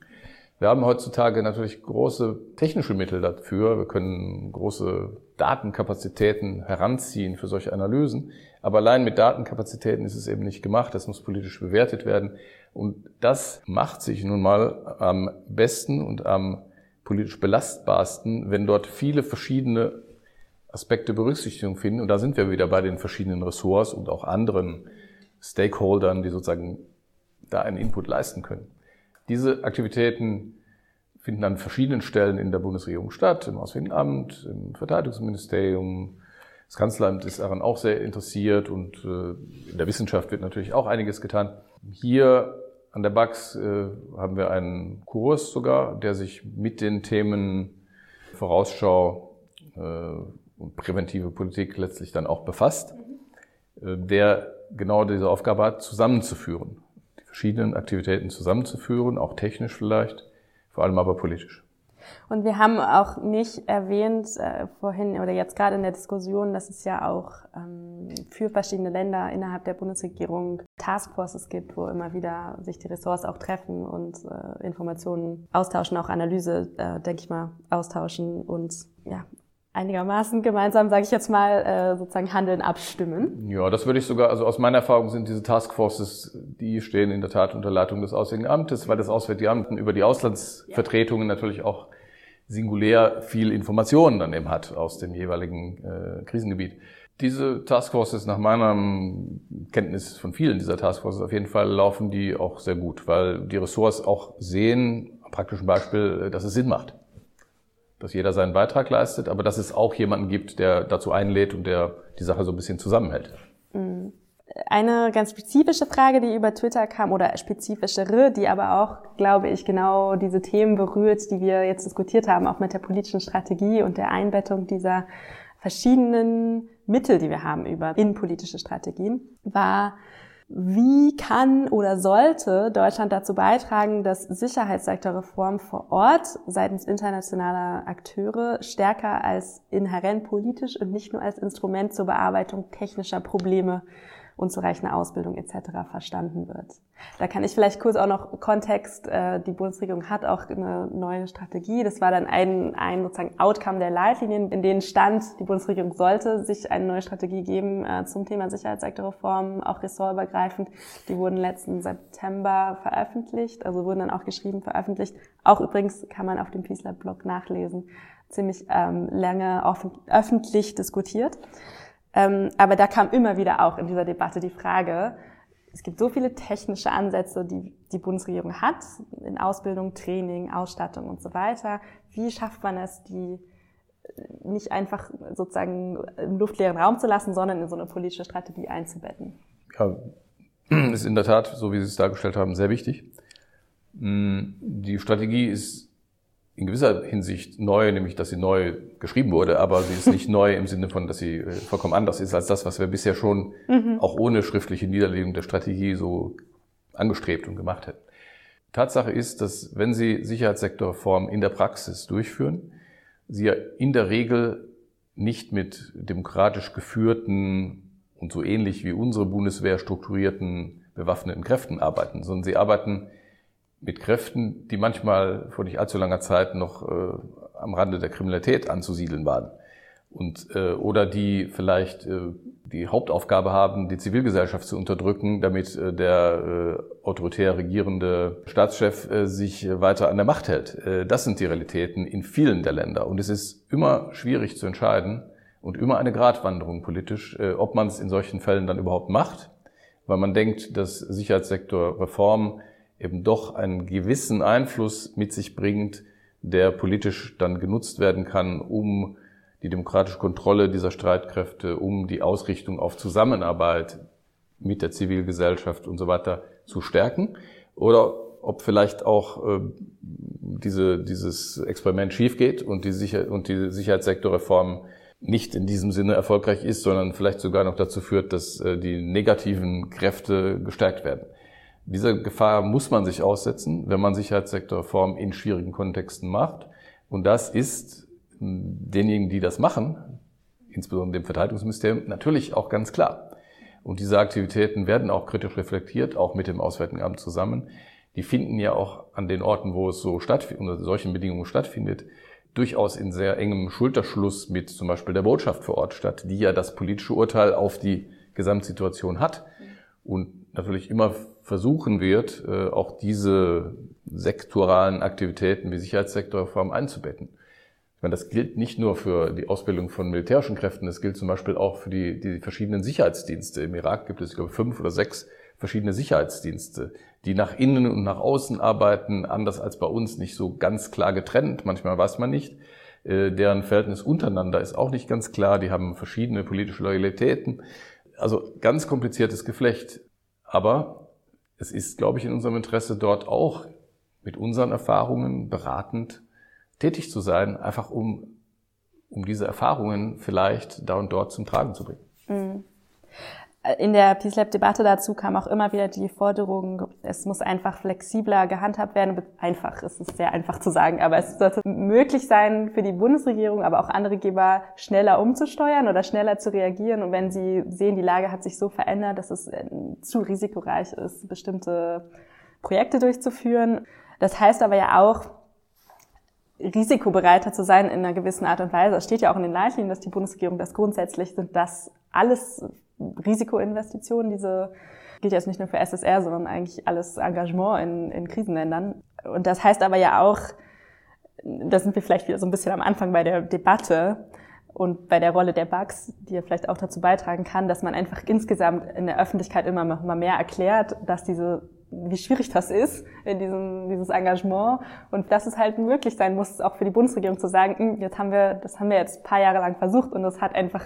Wir haben heutzutage natürlich große technische Mittel dafür. Wir können große Datenkapazitäten heranziehen für solche Analysen. Aber allein mit Datenkapazitäten ist es eben nicht gemacht. Das muss politisch bewertet werden. Und das macht sich nun mal am besten und am politisch belastbarsten, wenn dort viele verschiedene Aspekte Berücksichtigung finden. Und da sind wir wieder bei den verschiedenen Ressorts und auch anderen Stakeholdern, die sozusagen da einen Input leisten können. Diese Aktivitäten finden an verschiedenen Stellen in der Bundesregierung statt, im Auswärtigen Amt, im Verteidigungsministerium. Das Kanzleramt ist daran auch sehr interessiert und in der Wissenschaft wird natürlich auch einiges getan. Hier an der BAKS haben wir einen Kurs sogar, der sich mit den Themen Vorausschau und präventive Politik letztlich dann auch befasst, der genau diese Aufgabe hat, zusammenzuführen. Verschiedenen Aktivitäten zusammenzuführen, auch technisch vielleicht, vor allem aber politisch. Und wir haben auch nicht erwähnt, vorhin oder jetzt gerade in der Diskussion, dass es ja auch für verschiedene Länder innerhalb der Bundesregierung Taskforces gibt, wo immer wieder sich die Ressorts auch treffen und Informationen austauschen, auch Analyse, denke ich mal, austauschen und ja, einigermaßen gemeinsam, sage ich jetzt mal, sozusagen Handeln abstimmen. Ja, das würde ich sogar, also aus meiner Erfahrung sind diese Taskforces, die stehen in der Tat unter Leitung des Auswärtigen Amtes, weil das Auswärtige Amt über die Auslandsvertretungen natürlich auch singulär viel Informationen dann eben hat aus dem jeweiligen Krisengebiet. Diese Taskforces, nach meiner Kenntnis von vielen dieser Taskforces auf jeden Fall, laufen die auch sehr gut, weil die Ressorts auch sehen, am praktischen Beispiel, dass es Sinn macht, dass jeder seinen Beitrag leistet, aber dass es auch jemanden gibt, der dazu einlädt und der die Sache so ein bisschen zusammenhält. Eine ganz spezifische Frage, die über Twitter kam, oder spezifischere, die aber auch, glaube ich, genau diese Themen berührt, die wir jetzt diskutiert haben, auch mit der politischen Strategie und der Einbettung dieser verschiedenen Mittel, die wir haben über innenpolitische Strategien, war: Wie kann oder sollte Deutschland dazu beitragen, dass Sicherheitssektorreformen vor Ort seitens internationaler Akteure stärker als inhärent politisch und nicht nur als Instrument zur Bearbeitung technischer Probleme, unzureichender Ausbildung etc. verstanden wird? Da kann ich vielleicht kurz auch noch Kontext, die Bundesregierung hat auch eine neue Strategie. Das war dann ein sozusagen Outcome der Leitlinien, in denen stand, die Bundesregierung sollte sich eine neue Strategie geben zum Thema Sicherheitssektorreformen, auch ressortübergreifend. Die wurden letzten September veröffentlicht, also wurden dann auch geschrieben, veröffentlicht. Auch übrigens kann man auf dem PeaceLab-Blog nachlesen. Ziemlich lange öffentlich diskutiert. Aber da kam immer wieder auch in dieser Debatte die Frage, Es gibt so viele technische Ansätze, die die Bundesregierung hat, in Ausbildung, Training, Ausstattung und so weiter. Wie schafft man es, die nicht einfach sozusagen im luftleeren Raum zu lassen, sondern in so eine politische Strategie einzubetten? Ja, ist in der Tat, so wie Sie es dargestellt haben, sehr wichtig. Die Strategie ist in gewisser Hinsicht neu, nämlich dass sie neu geschrieben wurde, aber sie ist nicht neu im Sinne von, dass sie vollkommen anders ist als das, was wir bisher schon auch ohne schriftliche Niederlegung der Strategie so angestrebt und gemacht hätten. Tatsache ist, dass wenn Sie Sicherheitssektorreformen in der Praxis durchführen, Sie ja in der Regel nicht mit demokratisch geführten und so ähnlich wie unsere Bundeswehr strukturierten bewaffneten Kräften arbeiten, sondern Sie arbeiten mit Kräften, die manchmal vor nicht allzu langer Zeit noch am Rande der Kriminalität anzusiedeln waren und oder die vielleicht die Hauptaufgabe haben, die Zivilgesellschaft zu unterdrücken, damit der autoritär regierende Staatschef sich weiter an der Macht hält. Das sind die Realitäten in vielen der Länder und es ist immer schwierig zu entscheiden und immer eine Gratwanderung politisch, ob man es in solchen Fällen dann überhaupt macht, weil man denkt, dass Sicherheitssektorreform eben doch einen gewissen Einfluss mit sich bringt, der politisch dann genutzt werden kann, um die demokratische Kontrolle dieser Streitkräfte, um die Ausrichtung auf Zusammenarbeit mit der Zivilgesellschaft und so weiter zu stärken. Oder ob vielleicht auch dieses Experiment schief geht und die Sicherheitssektorreform nicht in diesem Sinne erfolgreich ist, sondern vielleicht sogar noch dazu führt, dass die negativen Kräfte gestärkt werden. Dieser Gefahr muss man sich aussetzen, wenn man Sicherheitssektorreformen in schwierigen Kontexten macht. Und das ist denjenigen, die das machen, insbesondere dem Verteidigungsministerium, natürlich auch ganz klar. Und diese Aktivitäten werden auch kritisch reflektiert, auch mit dem Auswärtigen Amt zusammen. Die finden ja auch an den Orten, wo es so unter solchen Bedingungen stattfindet, durchaus in sehr engem Schulterschluss mit zum Beispiel der Botschaft vor Ort statt, die ja das politische Urteil auf die Gesamtsituation hat. Und natürlich immer versuchen wird, auch diese sektoralen Aktivitäten wie Sicherheitssektorreform einzubetten. Ich meine, das gilt nicht nur für die Ausbildung von militärischen Kräften, das gilt zum Beispiel auch für die verschiedenen Sicherheitsdienste. Im Irak gibt es, ich glaube, 5 oder 6 verschiedene Sicherheitsdienste, die nach innen und nach außen arbeiten, anders als bei uns, nicht so ganz klar getrennt, manchmal weiß man nicht. Deren Verhältnis untereinander ist auch nicht ganz klar, die haben verschiedene politische Loyalitäten. Also ganz kompliziertes Geflecht. Aber es ist, glaube ich, in unserem Interesse, dort auch mit unseren Erfahrungen beratend tätig zu sein, einfach um diese Erfahrungen vielleicht da und dort zum Tragen zu bringen. In der PeaceLab-Debatte dazu kam auch immer wieder die Forderung, es muss einfach flexibler gehandhabt werden. Einfach, es ist sehr einfach zu sagen, aber es sollte möglich sein für die Bundesregierung, aber auch andere Geber, schneller umzusteuern oder schneller zu reagieren. Und wenn sie sehen, die Lage hat sich so verändert, dass es zu risikoreich ist, bestimmte Projekte durchzuführen. Das heißt aber ja auch, risikobereiter zu sein in einer gewissen Art und Weise. Es steht ja auch in den Leitlinien, dass die Bundesregierung das grundsätzlich sind, dass alles Risikoinvestitionen, diese gilt jetzt nicht nur für SSR, sondern eigentlich alles Engagement in Krisenländern. Und das heißt aber ja auch, da sind wir vielleicht wieder so ein bisschen am Anfang bei der Debatte und bei der Rolle der BAKs, die ja vielleicht auch dazu beitragen kann, dass man einfach insgesamt in der Öffentlichkeit immer mehr erklärt, dass wie schwierig das ist, in dieses Engagement. Und dass es halt möglich sein muss, auch für die Bundesregierung zu sagen, das haben wir jetzt ein paar Jahre lang versucht und das hat einfach,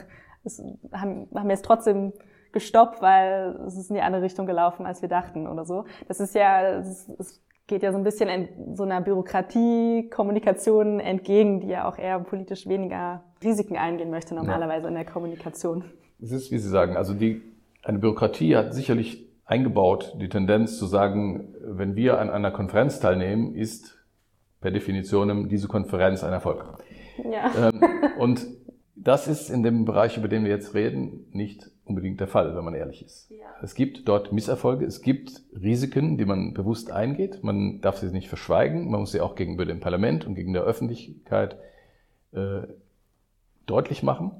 haben wir es trotzdem gestoppt, weil es ist in die andere Richtung gelaufen, als wir dachten oder so. Das ist ja, es geht ja so ein bisschen so einer Bürokratie-Kommunikation entgegen, die ja auch eher politisch weniger Risiken eingehen möchte normalerweise in der Kommunikation. Es ist, wie Sie sagen, also eine Bürokratie hat sicherlich eingebaut die Tendenz zu sagen, wenn wir an einer Konferenz teilnehmen, ist per Definition diese Konferenz ein Erfolg. Ja. Und das ist in dem Bereich, über den wir jetzt reden, nicht unbedingt der Fall, wenn man ehrlich ist. Ja. Es gibt dort Misserfolge, es gibt Risiken, die man bewusst eingeht. Man darf sie nicht verschweigen, man muss sie auch gegenüber dem Parlament und gegenüber der Öffentlichkeit deutlich machen.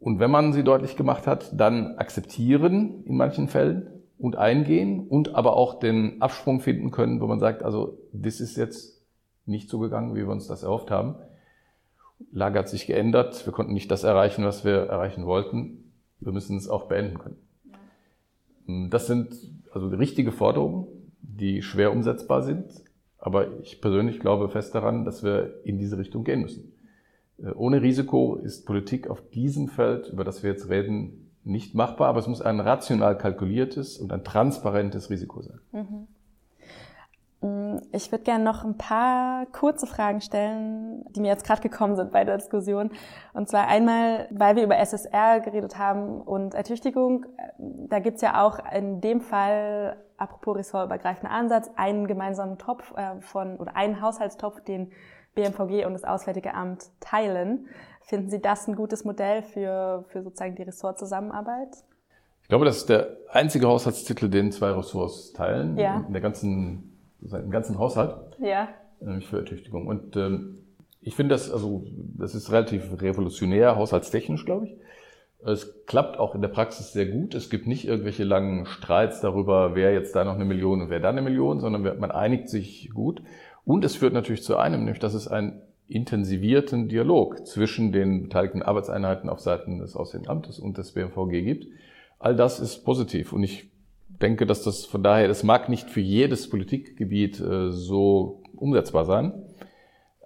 Und wenn man sie deutlich gemacht hat, dann akzeptieren in manchen Fällen und eingehen und aber auch den Absprung finden können, wo man sagt, also das ist jetzt nicht so gegangen, wie wir uns das erhofft haben. Lage hat sich geändert, wir konnten nicht das erreichen, was wir erreichen wollten. Wir müssen es auch beenden können. Das sind also richtige Forderungen, die schwer umsetzbar sind. Aber ich persönlich glaube fest daran, dass wir in diese Richtung gehen müssen. Ohne Risiko ist Politik auf diesem Feld, über das wir jetzt reden, nicht machbar. Aber es muss ein rational kalkuliertes und ein transparentes Risiko sein. Mhm. Ich würde gerne noch ein paar kurze Fragen stellen, die mir jetzt gerade gekommen sind bei der Diskussion. Und zwar einmal, weil wir über SSR geredet haben und Ertüchtigung. Da gibt's ja auch in dem Fall, apropos ressortübergreifender Ansatz, einen gemeinsamen Topf oder einen Haushaltstopf, den BMVG und das Auswärtige Amt teilen. Finden Sie das ein gutes Modell für sozusagen die Ressortzusammenarbeit? Ich glaube, das ist der einzige Haushaltstitel, den zwei Ressorts teilen. Ja. Im ganzen Haushalt, ja. Nämlich für Ertüchtigung. Und ich finde das ist relativ revolutionär, haushaltstechnisch, glaube ich. Es klappt auch in der Praxis sehr gut. Es gibt nicht irgendwelche langen Streits darüber, wer jetzt da noch eine Million und wer da eine Million, sondern man einigt sich gut. Und es führt natürlich zu einem, nämlich dass es einen intensivierten Dialog zwischen den beteiligten Arbeitseinheiten auf Seiten des Auswärtigen Amtes und des BMVG gibt. All das ist positiv. Und ich denke, dass das von daher, das mag nicht für jedes Politikgebiet so umsetzbar sein,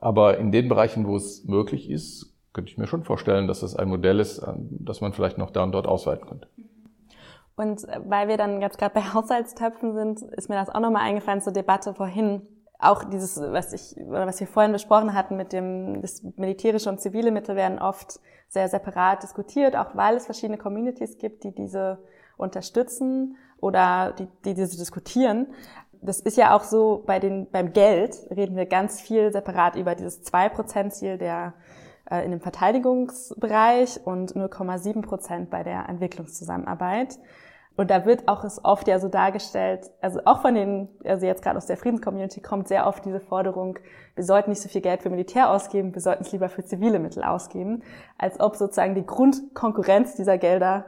aber in den Bereichen, wo es möglich ist, könnte ich mir schon vorstellen, dass das ein Modell ist, das man vielleicht noch da und dort ausweiten könnte. Und weil wir dann jetzt gerade bei Haushaltstöpfen sind, ist mir das auch nochmal eingefallen zur Debatte vorhin. Auch dieses, was wir vorhin besprochen hatten, mit dem, das militärische und zivile Mittel werden oft sehr separat diskutiert, auch weil es verschiedene Communities gibt, die diese unterstützen oder die diese diskutieren. Das ist ja auch so, beim Geld reden wir ganz viel separat über dieses 2%-Ziel in dem Verteidigungsbereich und 0,7% bei der Entwicklungszusammenarbeit. Und da wird auch es oft ja so dargestellt, also auch jetzt gerade aus der Friedenscommunity kommt sehr oft diese Forderung, wir sollten nicht so viel Geld für Militär ausgeben, wir sollten es lieber für zivile Mittel ausgeben, als ob sozusagen die Grundkonkurrenz dieser Gelder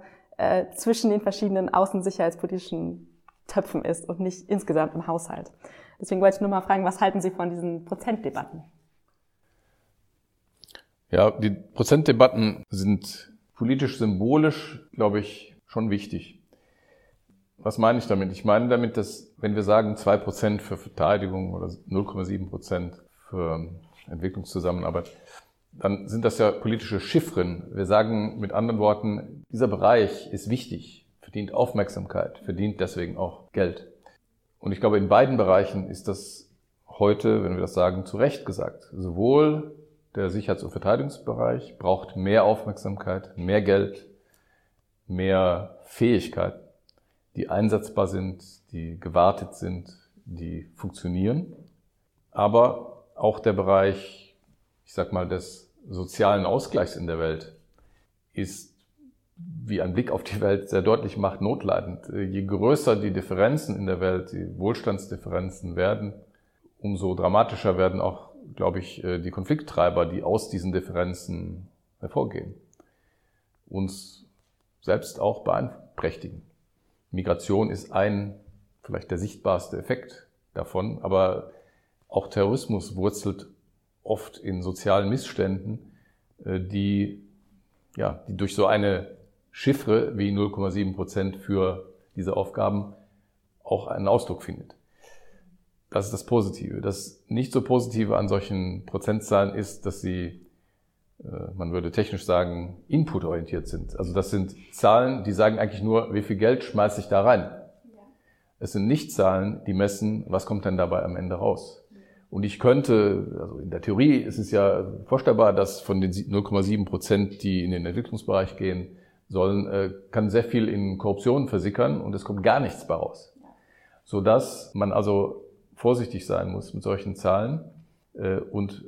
zwischen den verschiedenen außensicherheitspolitischen Töpfen ist und nicht insgesamt im Haushalt. Deswegen wollte ich nur mal fragen, was halten Sie von diesen Prozentdebatten? Ja, die Prozentdebatten sind politisch-symbolisch, glaube ich, schon wichtig. Was meine ich damit? Ich meine damit, dass, wenn wir sagen 2% für Verteidigung oder 0,7% für Entwicklungszusammenarbeit, dann sind das ja politische Chiffren. Wir sagen mit anderen Worten, dieser Bereich ist wichtig, verdient Aufmerksamkeit, verdient deswegen auch Geld. Und ich glaube, in beiden Bereichen ist das heute, wenn wir das sagen, zu Recht gesagt. Sowohl der Sicherheits- und Verteidigungsbereich braucht mehr Aufmerksamkeit, mehr Geld, mehr Fähigkeiten, die einsetzbar sind, die gewartet sind, die funktionieren. Aber auch der Bereich, ich sag mal, des sozialen Ausgleichs in der Welt ist, wie ein Blick auf die Welt sehr deutlich macht, notleidend. Je größer die Differenzen in der Welt, die Wohlstandsdifferenzen werden, umso dramatischer werden auch, glaube ich, die Konflikttreiber, die aus diesen Differenzen hervorgehen. Uns selbst auch beeinträchtigen. Migration ist vielleicht der sichtbarste Effekt davon, aber auch Terrorismus wurzelt oft in sozialen Missständen, die durch so eine Chiffre wie 0,7% für diese Aufgaben auch einen Ausdruck findet. Das ist das Positive. Das nicht so Positive an solchen Prozentzahlen ist, dass sie, man würde technisch sagen, inputorientiert sind. Also das sind Zahlen, die sagen eigentlich nur, wie viel Geld schmeiße ich da rein. Ja. Es sind nicht Zahlen, die messen, was kommt denn dabei am Ende raus. Und also in der Theorie ist es ja vorstellbar, dass von den 0,7%, die in den Entwicklungsbereich gehen sollen, kann sehr viel in Korruption versickern und es kommt gar nichts bei raus. Sodass man also vorsichtig sein muss mit solchen Zahlen und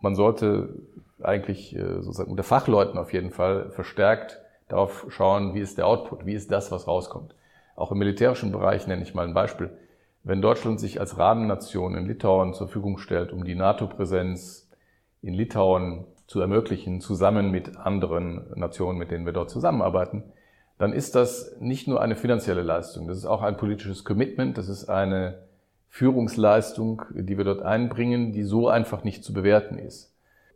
man sollte eigentlich sozusagen unter Fachleuten auf jeden Fall verstärkt darauf schauen, wie ist der Output, wie ist das, was rauskommt. Auch im militärischen Bereich nenne ich mal ein Beispiel. Wenn Deutschland sich als Rahmennation in Litauen zur Verfügung stellt, um die NATO-Präsenz in Litauen zu ermöglichen, zusammen mit anderen Nationen, mit denen wir dort zusammenarbeiten, dann ist das nicht nur eine finanzielle Leistung, das ist auch ein politisches Commitment, das ist eine Führungsleistung, die wir dort einbringen, die so einfach nicht zu bewerten ist,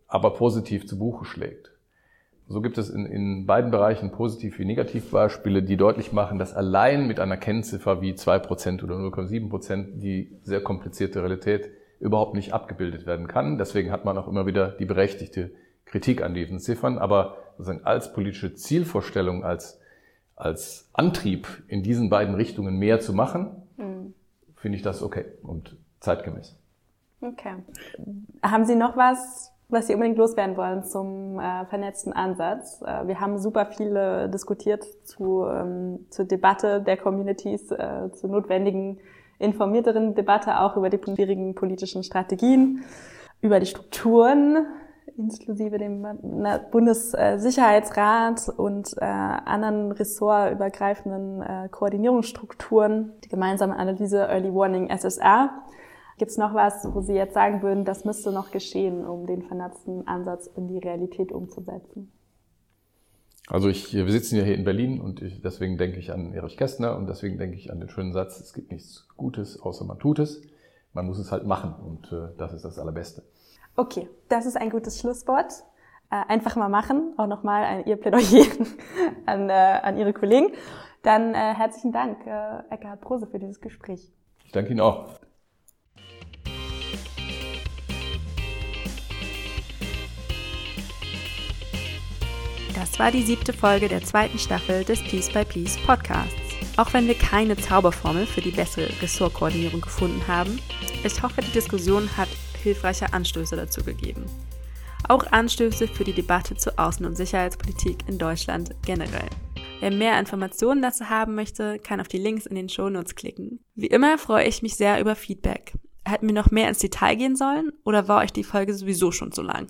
aber positiv zu Buche schlägt. So gibt es in beiden Bereichen positiv- wie Negativbeispiele, die deutlich machen, dass allein mit einer Kennziffer wie 2% oder 0,7% die sehr komplizierte Realität überhaupt nicht abgebildet werden kann. Deswegen hat man auch immer wieder die berechtigte Kritik an diesen Ziffern. Aber als politische Zielvorstellung, als Antrieb in diesen beiden Richtungen mehr zu machen, finde ich das okay und zeitgemäß. Okay. Haben Sie noch was Sie unbedingt loswerden wollen zum vernetzten Ansatz? Wir haben super viele diskutiert zur Debatte der Communities, zur notwendigen, informierteren Debatte, auch über die schwierigen politischen Strategien, über die Strukturen, inklusive dem Bundessicherheitsrat und anderen ressortübergreifenden Koordinierungsstrukturen, die gemeinsame Analyse Early Warning SSR. Gibt es noch was, wo Sie jetzt sagen würden, das müsste noch geschehen, um den vernetzten Ansatz in die Realität umzusetzen? Also wir sitzen ja hier in Berlin und deswegen denke ich an Erich Kästner und deswegen denke ich an den schönen Satz, es gibt nichts Gutes, außer man tut es. Man muss es halt machen und das ist das Allerbeste. Okay, das ist ein gutes Schlusswort. Einfach mal machen, auch nochmal Ihr Plädoyer an Ihre Kollegen. Dann herzlichen Dank, Ekkehard Brose, für dieses Gespräch. Ich danke Ihnen auch. Das war die 7. Folge der 2. Staffel des PeacebyPeace Podcasts. Auch wenn wir keine Zauberformel für die bessere Ressortkoordinierung gefunden haben, ich hoffe, die Diskussion hat hilfreiche Anstöße dazu gegeben. Auch Anstöße für die Debatte zur Außen- und Sicherheitspolitik in Deutschland generell. Wer mehr Informationen dazu haben möchte, kann auf die Links in den Shownotes klicken. Wie immer freue ich mich sehr über Feedback. Hätten wir noch mehr ins Detail gehen sollen oder war euch die Folge sowieso schon zu lang?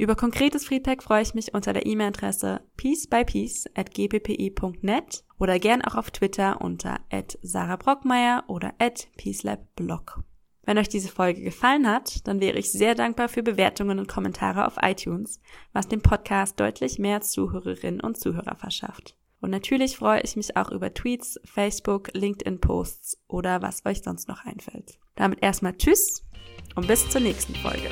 Über konkretes Feedback freue ich mich unter der E-Mail-Adresse peacebypeace@gppi.net oder gern auch auf Twitter unter @sarahbockmeier oder @PeaceLab-Blog. Wenn euch diese Folge gefallen hat, dann wäre ich sehr dankbar für Bewertungen und Kommentare auf iTunes, was dem Podcast deutlich mehr Zuhörerinnen und Zuhörer verschafft. Und natürlich freue ich mich auch über Tweets, Facebook, LinkedIn-Posts oder was euch sonst noch einfällt. Damit erstmal Tschüss und bis zur nächsten Folge.